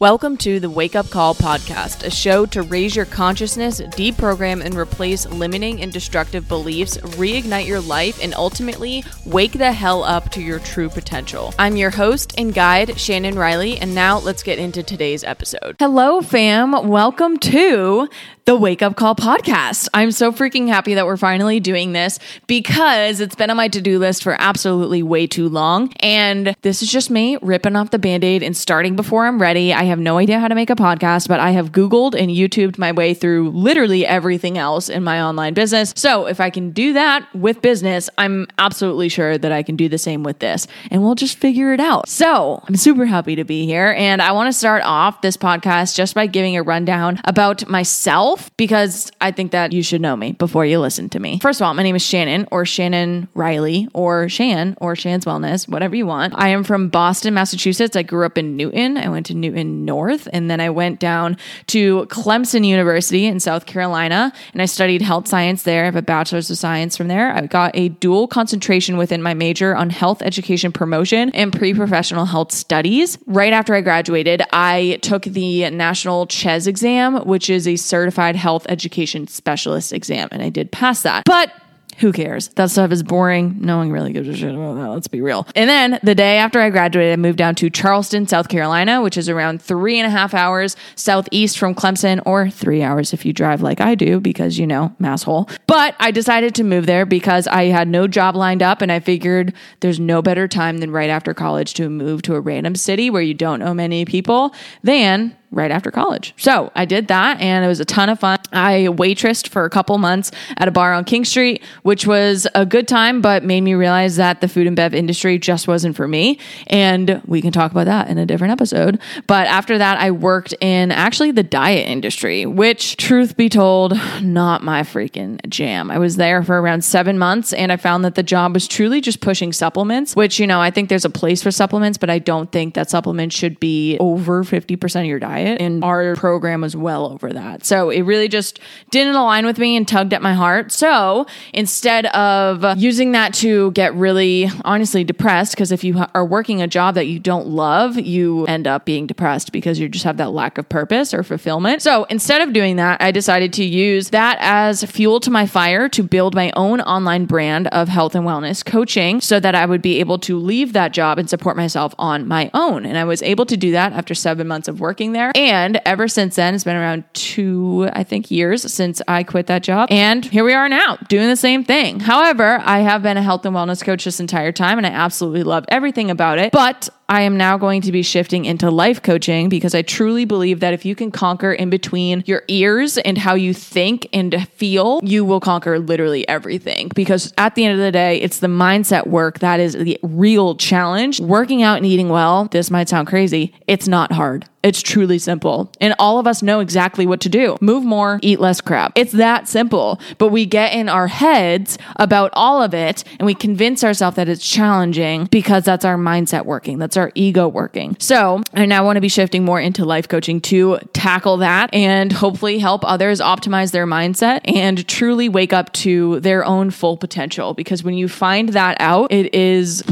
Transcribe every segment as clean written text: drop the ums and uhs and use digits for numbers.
Welcome to the Wake Up Call podcast, a show to raise your consciousness, deprogram and replace limiting and destructive beliefs, reignite your life, and ultimately wake the hell up to your true potential. I'm your host and guide, Shannon Riley, and now let's get into today's episode. Hello, fam. Welcome to the Wake Up Call podcast. I'm so freaking happy that we're finally doing this because it's been on my to-do list for absolutely way too long, and this is just me ripping off the Band-Aid and starting before I'm ready. I have no idea how to make a podcast, but I have Googled and YouTubed my way through literally everything else in my online business. So if I can do that with business, I'm absolutely sure that I can do the same with this, and we'll just figure it out. So I'm super happy to be here, and I want to start off this podcast just by giving a rundown about myself because I think that you should know me before you listen to me. First of all, my name is Shannon or Shannon Riley or Shan or Shan's Wellness, whatever you want. I am from Boston, Massachusetts. I grew up in Newton. I went to Newton North, and then I went down to Clemson University in South Carolina, and I studied health science there. I have a bachelor's of science from there. I got a dual concentration within my major on health education promotion and pre-professional health studies. Right after I graduated, I took the national CHES exam, which is a certified health education specialist exam, and I did pass that. But who cares? That stuff is boring. No one really gives a shit about that. Let's be real. And then the day after I graduated, I moved down to Charleston, South Carolina, which is around 3.5 hours southeast from Clemson, or 3 hours if you drive like I do, because, you know, masshole. But I decided to move there because I had no job lined up, and I figured there's no better time than right after college to move to a random city where you don't know many people than right after college. So I did that, and it was a ton of fun. I waitressed for a couple months at a bar on King Street, which was a good time, but made me realize that the food and bev industry just wasn't for me. And we can talk about that in a different episode. But after that, I worked in actually the diet industry, which, truth be told, not my freaking jam. I was there for around 7 months, and I found that the job was truly just pushing supplements, which, you know, I think there's a place for supplements, but I don't think that supplements should be over 50% of your diet. And our program was well over that. So it really just didn't align with me and tugged at my heart. So instead of using that to get really honestly depressed, because if you are working a job that you don't love, you end up being depressed because you just have that lack of purpose or fulfillment. So instead of doing that, I decided to use that as fuel to my fire to build my own online brand of health and wellness coaching so that I would be able to leave that job and support myself on my own. And I was able to do that after 7 months of working there. And ever since then, it's been around 2 years since I quit that job. And here we are now doing the same thing. However, I have been a health and wellness coach this entire time, and I absolutely love everything about it. But I am now going to be shifting into life coaching because I truly believe that if you can conquer in between your ears and how you think and feel, you will conquer literally everything. Because at the end of the day, it's the mindset work that is the real challenge. Working out and eating well, this might sound crazy, it's not hard. It's truly simple. And all of us know exactly what to do. Move more, eat less crap. It's that simple. But we get in our heads about all of it, and we convince ourselves that it's challenging because that's our mindset working. That's our ego working. So I now want to be shifting more into life coaching to tackle that and hopefully help others optimize their mindset and truly wake up to their own full potential. Because when you find that out, it is...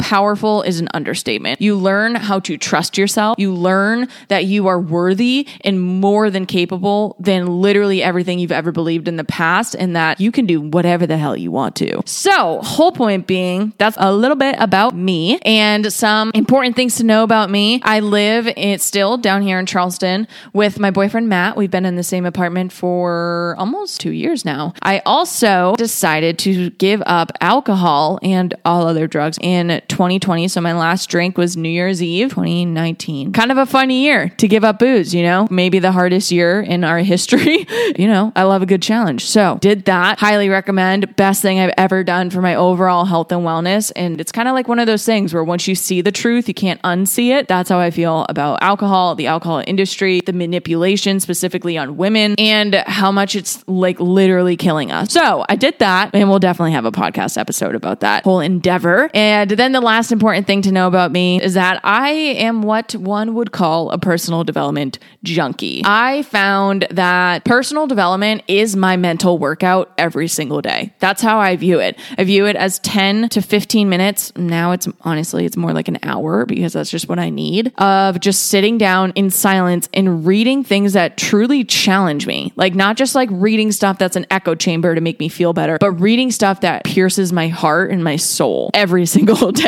powerful is an understatement. You learn how to trust yourself. You learn that you are worthy and more than capable than literally everything you've ever believed in the past, and that you can do whatever the hell you want to. So, whole point being, that's a little bit about me and some important things to know about me. I live still down here in Charleston with my boyfriend, Matt. We've been in the same apartment for almost 2 years now. I also decided to give up alcohol and all other drugs in 2020. So my last drink was New Year's Eve, 2019. Kind of a funny year to give up booze, you know, maybe the hardest year in our history. You know, I love a good challenge. So did that. Highly recommend. Best thing I've ever done for my overall health and wellness. And it's kind of like one of those things where once you see the truth, you can't unsee it. That's how I feel about alcohol, the alcohol industry, the manipulation specifically on women, and how much it's like literally killing us. So I did that, and we'll definitely have a podcast episode about that whole endeavor. And then the the last important thing to know about me is that I am what one would call a personal development junkie. I found that personal development is my mental workout every single day. That's how I view it. I view it as 10 to 15 minutes. Now it's honestly, it's more like an hour because that's just what I need of just sitting down in silence and reading things that truly challenge me. Like not just like reading stuff that's an echo chamber to make me feel better, but reading stuff that pierces my heart and my soul every single day.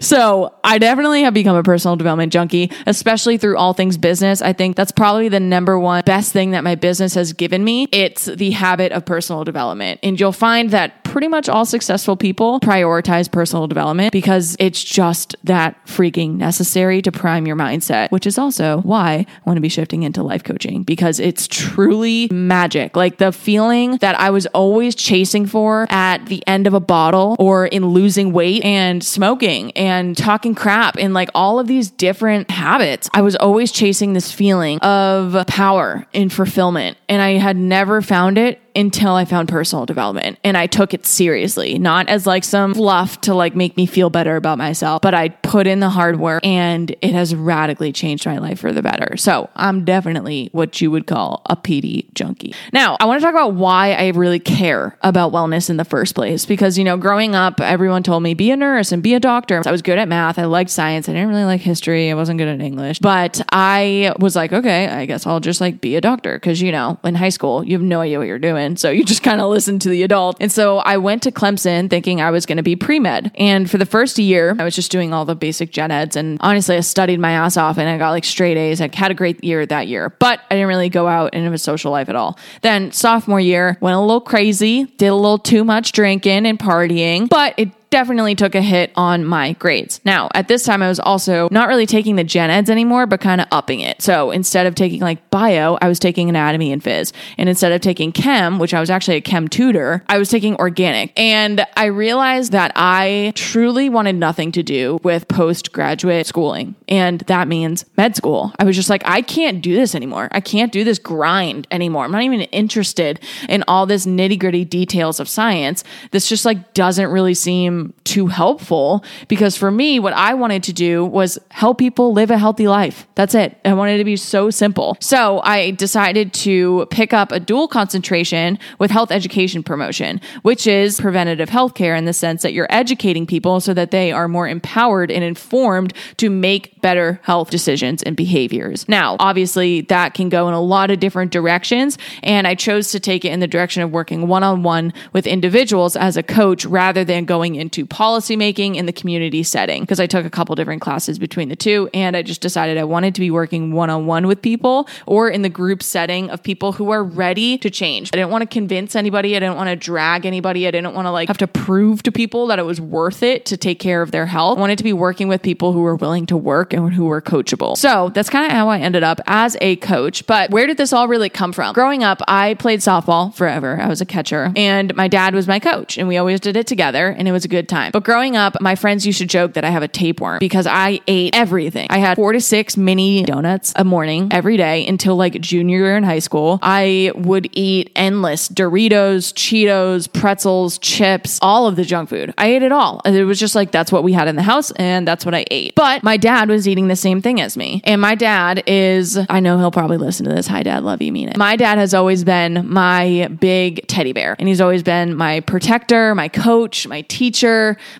So I definitely have become a personal development junkie, especially through all things business. I think that's probably the number one best thing that my business has given me. It's the habit of personal development. And you'll find that pretty much all successful people prioritize personal development because it's just that freaking necessary to prime your mindset, which is also why I want to be shifting into life coaching because it's truly magic. Like the feeling that I was always chasing for at the end of a bottle or in losing weight and smoking and talking crap and like all of these different habits. I was always chasing this feeling of power and fulfillment, and I had never found it until I found personal development. And I took it seriously, not as like some fluff to like make me feel better about myself, but I put in the hard work and it has radically changed my life for the better. So I'm definitely what you would call a PD junkie. Now, I want to talk about why I really care about wellness in the first place, because, you know, growing up, everyone told me be a nurse and be a doctor. I was good at math. I liked science. I didn't really like history. I wasn't good at English, but I was like, okay, I guess I'll just like be a doctor. Cause you know, in high school, you have no idea what you're doing. So you just kind of listen to the adult. And so I went to Clemson thinking I was going to be pre-med. And for the first year, I was just doing all the basic gen eds. And honestly, I studied my ass off and I got like straight A's. I had a great year that year, but I didn't really go out and have a social life at all. Then sophomore year, went a little crazy, did a little too much drinking and partying, but it definitely took a hit on my grades. Now, at this time, I was also not really taking the gen eds anymore, but kind of upping it. So instead of taking like bio, I was taking anatomy and phys. And instead of taking chem, which I was actually a chem tutor, I was taking organic. And I realized that I truly wanted nothing to do with postgraduate schooling. And that means med school. I was just like, I can't do this anymore. I can't do this grind anymore. I'm not even interested in all this nitty-gritty details of science. This just like doesn't really seem too helpful, because for me, what I wanted to do was help people live a healthy life. That's it. I wanted it to be so simple. So I decided to pick up a dual concentration with health education promotion, which is preventative healthcare in the sense that you're educating people so that they are more empowered and informed to make better health decisions and behaviors. Now, obviously that can go in a lot of different directions. And I chose to take it in the direction of working one-on-one with individuals as a coach rather than going into policymaking in the community setting, because I took a couple different classes between the two, and I just decided I wanted to be working one-on-one with people or in the group setting of people who are ready to change. I didn't want to convince anybody. I didn't want to drag anybody. I didn't want to like have to prove to people that it was worth it to take care of their health. I wanted to be working with people who were willing to work and who were coachable. So that's kind of how I ended up as a coach. But where did this all really come from? Growing up, I played softball forever. I was a catcher, and my dad was my coach, and we always did it together, and it was a good time. But growing up, my friends used to joke that I have a tapeworm because I ate everything. I had 4 to 6 mini donuts a morning every day until like junior year in high school. I would eat endless Doritos, Cheetos, pretzels, chips, all of the junk food. I ate it all. It was just like, that's what we had in the house and that's what I ate. But my dad was eating the same thing as me. And my dad is, I know he'll probably listen to this. Hi dad, love you, mean it. My dad has always been my big teddy bear, and he's always been my protector, my coach, my teacher,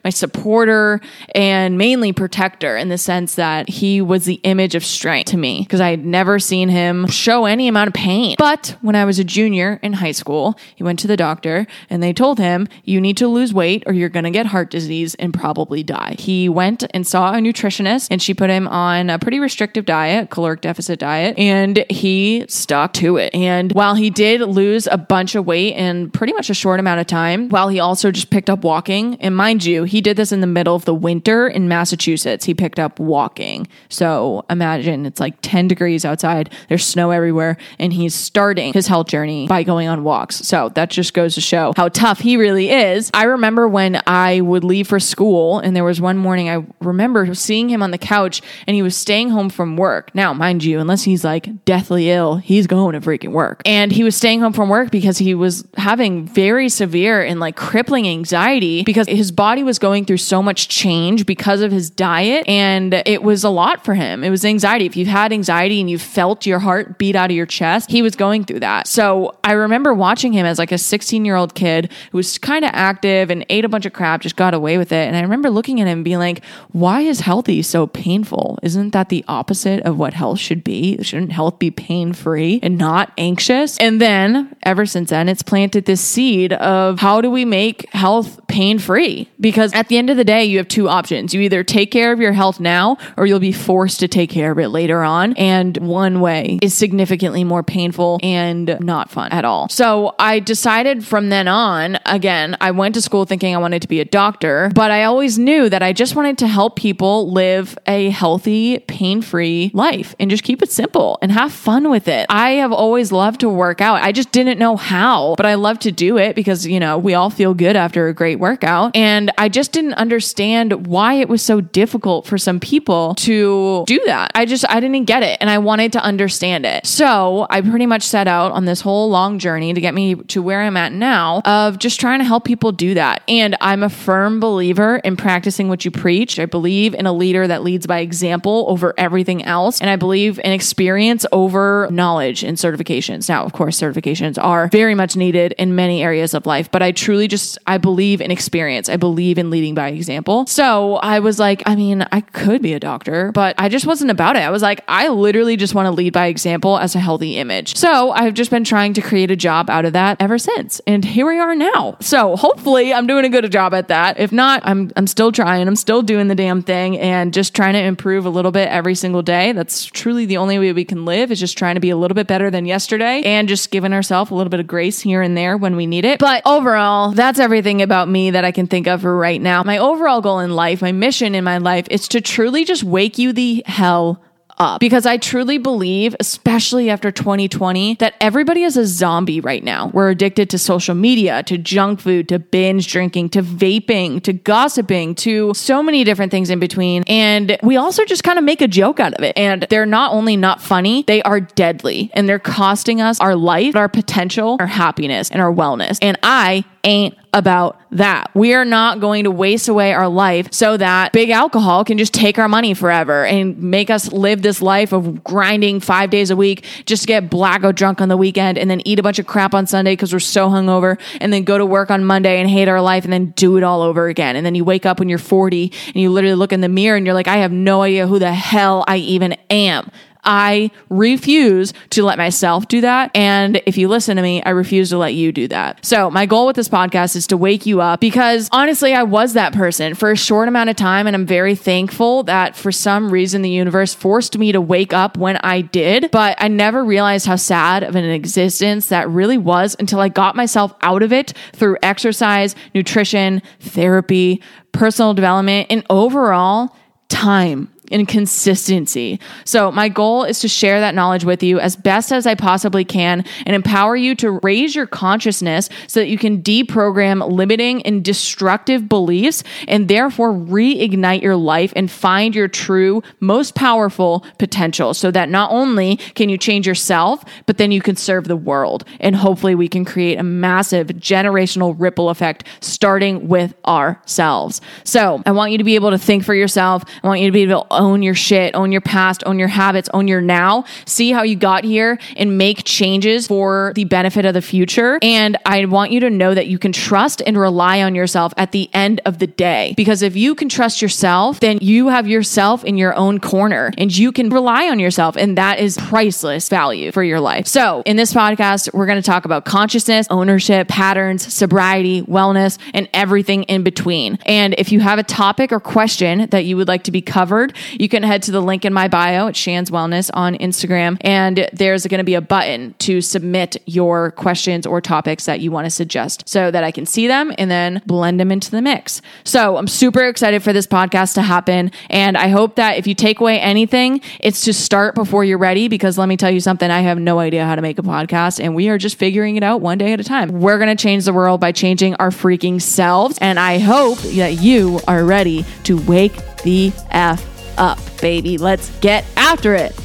my supporter, and mainly protector, in the sense that he was the image of strength to me because I had never seen him show any amount of pain. But when I was a junior in high school, he went to the doctor and they told him, you need to lose weight or you're going to get heart disease and probably die. He went and saw a nutritionist, and she put him on a pretty restrictive diet, caloric deficit diet, and he stuck to it. And while he did lose a bunch of weight in pretty much a short amount of time, while he also just picked up walking, and mind you, he did this in the middle of the winter in Massachusetts. He picked up walking. So imagine it's like 10 degrees outside. There's snow everywhere. And he's starting his health journey by going on walks. So that just goes to show how tough he really is. I remember when I would leave for school, and there was one morning I remember seeing him on the couch, and he was staying home from work. Now, mind you, unless he's like deathly ill, he's going to freaking work. And he was staying home from work because he was having very severe and like crippling anxiety because his his body was going through so much change because of his diet, and it was a lot for him. It was anxiety. If you've had anxiety and you felt your heart beat out of your chest, he was going through that. So I remember watching him as like a 16-year-old kid who was kind of active and ate a bunch of crap, just got away with it. And I remember looking at him and being like, why is healthy so painful? Isn't that the opposite of what health should be? Shouldn't health be pain-free and not anxious? And then ever since then, it's planted this seed of how do we make health pain-free? Because at the end of the day, you have two options. You either take care of your health now, or you'll be forced to take care of it later on. And one way is significantly more painful and not fun at all. So I decided from then on, again, I went to school thinking I wanted to be a doctor, but I always knew that I just wanted to help people live a healthy, pain-free life and just keep it simple and have fun with it. I have always loved to work out. I just didn't know how, but I love to do it because, you know, we all feel good after a great workout. And I just didn't understand why it was so difficult for some people to do that. I didn't get it, and I wanted to understand it. So I pretty much set out on this whole long journey to get me to where I'm at now of just trying to help people do that. And I'm a firm believer in practicing what you preach. I believe in a leader that leads by example over everything else. And I believe in experience over knowledge and certifications. Now, of course, certifications are very much needed in many areas of life, but I believe in experience. I believe in leading by example. So I was like, I mean, I could be a doctor, but I just wasn't about it. I was like, I literally just want to lead by example as a healthy image. So I've just been trying to create a job out of that ever since. And here we are now. So hopefully I'm doing a good job at that. If not, I'm still trying. I'm still doing the damn thing and just trying to improve a little bit every single day. That's truly the only way we can live, is just trying to be a little bit better than yesterday and just giving ourselves a little bit of grace here and there when we need it. But overall, that's everything about me that I can think of for right now. My overall goal in life, my mission in my life, is to truly just wake you the hell up. Because I truly believe, especially after 2020, that everybody is a zombie right now. We're addicted to social media, to junk food, to binge drinking, to vaping, to gossiping, to so many different things in between. And we also just kind of make a joke out of it. And they're not only not funny, they are deadly. And they're costing us our life, our potential, our happiness, and our wellness. And I ain't about that. We are not going to waste away our life so that big alcohol can just take our money forever and make us live this life of grinding 5 days a week, just to get blackout drunk on the weekend and then eat a bunch of crap on Sunday because we're so hungover, and then go to work on Monday and hate our life and then do it all over again. And then you wake up when you're 40 and you literally look in the mirror and you're like, I have no idea who the hell I even am. I refuse to let myself do that. And if you listen to me, I refuse to let you do that. So my goal with this podcast is to wake you up, because honestly, I was that person for a short amount of time. And I'm very thankful that for some reason, the universe forced me to wake up when I did, but I never realized how sad of an existence that really was until I got myself out of it through exercise, nutrition, therapy, personal development, and overall time and consistency. So my goal is to share that knowledge with you as best as I possibly can and empower you to raise your consciousness so that you can deprogram limiting and destructive beliefs and therefore reignite your life and find your true, most powerful potential, so that not only can you change yourself, but then you can serve the world. And hopefully we can create a massive generational ripple effect starting with ourselves. So I want you to be able to think for yourself. I want you to be able to own your shit, own your past, own your habits, own your now, see how you got here, and make changes for the benefit of the future. And I want you to know that you can trust and rely on yourself at the end of the day. Because if you can trust yourself, then you have yourself in your own corner and you can rely on yourself. And that is priceless value for your life. So in this podcast, we're going to talk about consciousness, ownership, patterns, sobriety, wellness, and everything in between. And if you have a topic or question that you would like to be covered, you can head to the link in my bio at Shan's Wellness on Instagram, and there's going to be a button to submit your questions or topics that you want to suggest so that I can see them and then blend them into the mix. So I'm super excited for this podcast to happen, and I hope that if you take away anything, it's to start before you're ready, because let me tell you something, I have no idea how to make a podcast, and we are just figuring it out one day at a time. We're going to change the world by changing our freaking selves, and I hope that you are ready to wake the F up, baby. Let's get after it.